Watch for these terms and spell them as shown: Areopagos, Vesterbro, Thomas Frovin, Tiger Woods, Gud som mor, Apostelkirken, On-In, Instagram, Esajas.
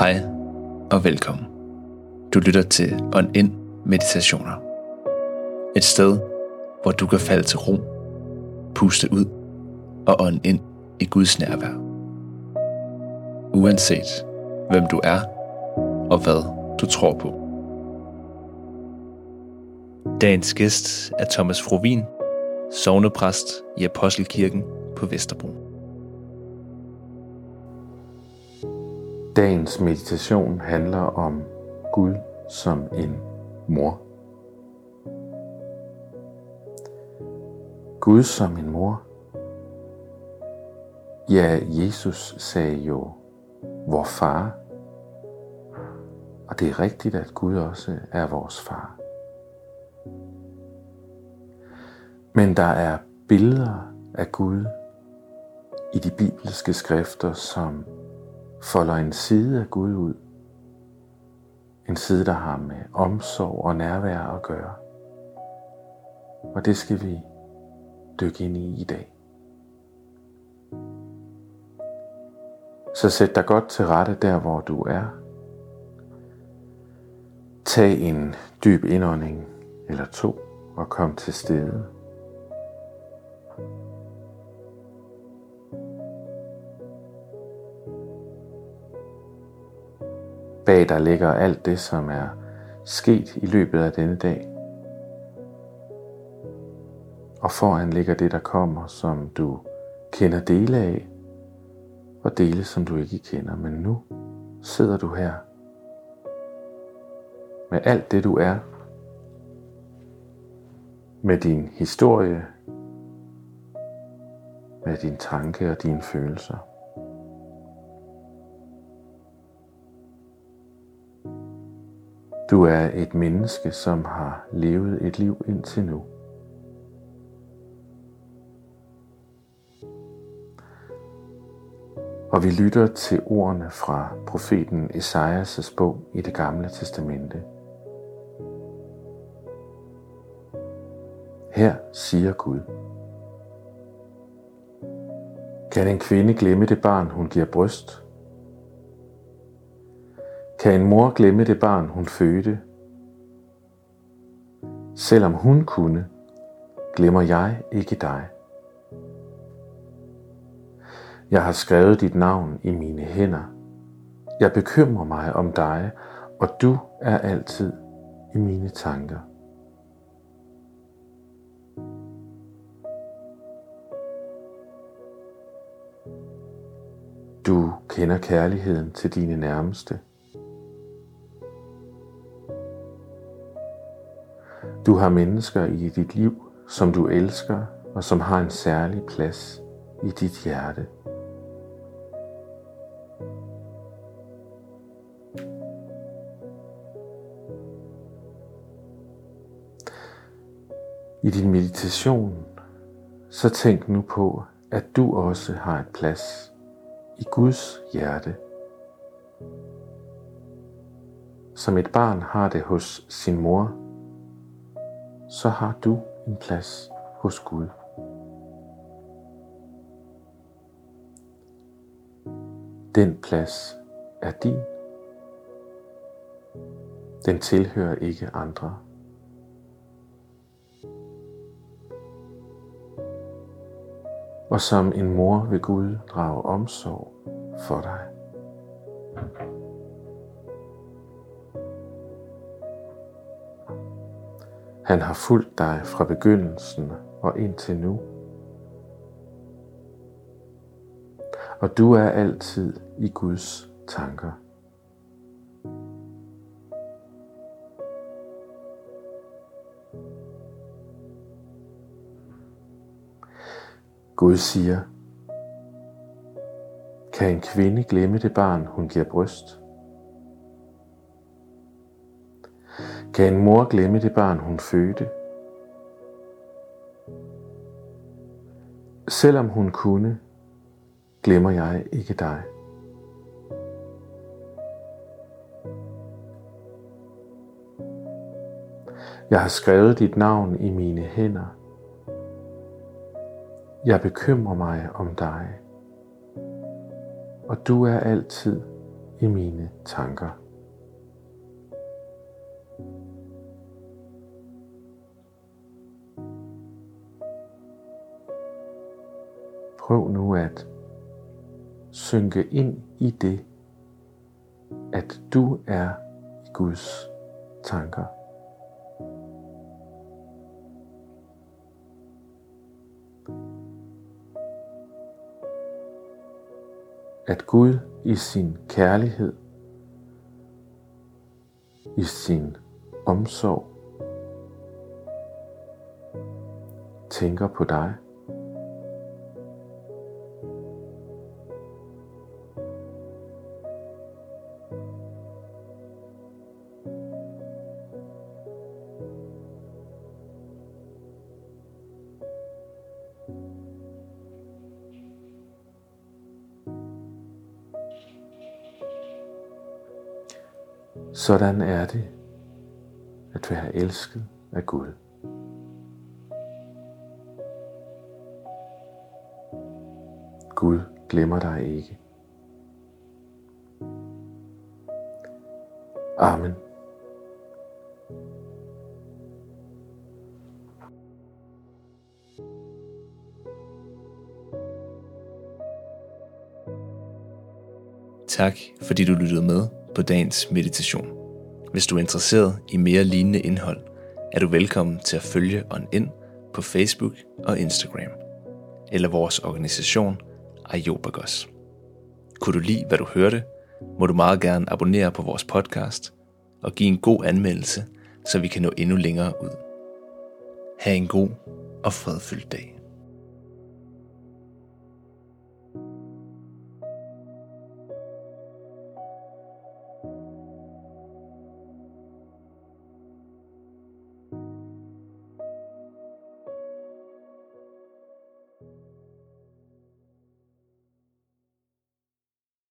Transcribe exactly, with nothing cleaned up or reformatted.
Hej og velkommen. Du lytter til On-In Meditationer. Et sted, hvor du kan falde til ro, puste ud og ånde ind i Guds nærvær. Uanset hvem du er og hvad du tror på. Dagens gæst er Thomas Frovin, sognepræst i Apostelkirken på Vesterbro. Dagens meditation handler om Gud som en mor. Gud som en mor. Ja, Jesus sagde jo, vor far. Og det er rigtigt, at Gud også er vores far. Men der er billeder af Gud i de bibelske skrifter, som folder en side af Gud ud. En side, der har med omsorg og nærvær at gøre. Og det skal vi dykke ind i i dag. Så sæt dig godt til rette der, hvor du er. Tag en dyb indånding eller to og kom til stede. Bag dig ligger alt det, som er sket i løbet af denne dag. Og foran ligger det, der kommer, som du kender dele af, og dele, som du ikke kender. Men nu sidder du her med alt det, du er, med din historie, med dine tanker og dine følelser. Du er et menneske, som har levet et liv indtil nu. Og vi lytter til ordene fra profeten Esajas' bog i Det Gamle Testamente. Her siger Gud: Kan en kvinde glemme det barn, hun giver bryst? Kan en mor glemme det barn, hun fødte? Selvom hun kunne, glemmer jeg ikke dig. Jeg har skrevet dit navn i mine hænder. Jeg bekymrer mig om dig, og du er altid i mine tanker. Du kender kærligheden til dine nærmeste. Du har mennesker i dit liv, som du elsker, og som har en særlig plads i dit hjerte. I din meditation, så tænk nu på, at du også har et plads i Guds hjerte. Som et barn har det hos sin mor, så har du en plads hos Gud. Den plads er din. Den tilhører ikke andre. Og som en mor vil Gud drage omsorg for dig. Han har fulgt dig fra begyndelsen og indtil nu. Og du er altid i Guds tanker. Gud siger: Kan en kvinde glemme det barn, hun giver bryst? Kan en mor glemme det barn, hun fødte? Selvom hun kunne, glemmer jeg ikke dig. Jeg har skrevet dit navn i mine hænder. Jeg bekymrer mig om dig, og du er altid i mine tanker. Prøv nu at synke ind i det, at du er i Guds tanker. At Gud i sin kærlighed, i sin omsorg, tænker på dig. Sådan er det at være elsket af Gud. Gud glemmer dig ikke. Amen. Tak fordi du lyttede med på dagens meditation. Hvis du er interesseret i mere lignende indhold, er du velkommen til at følge On In på Facebook og Instagram, eller vores organisation Areopagos. Kunne du lide, hvad du hørte, må du meget gerne abonnere på vores podcast og give en god anmeldelse, så vi kan nå endnu længere ud. Ha' en god og fredfyldt dag.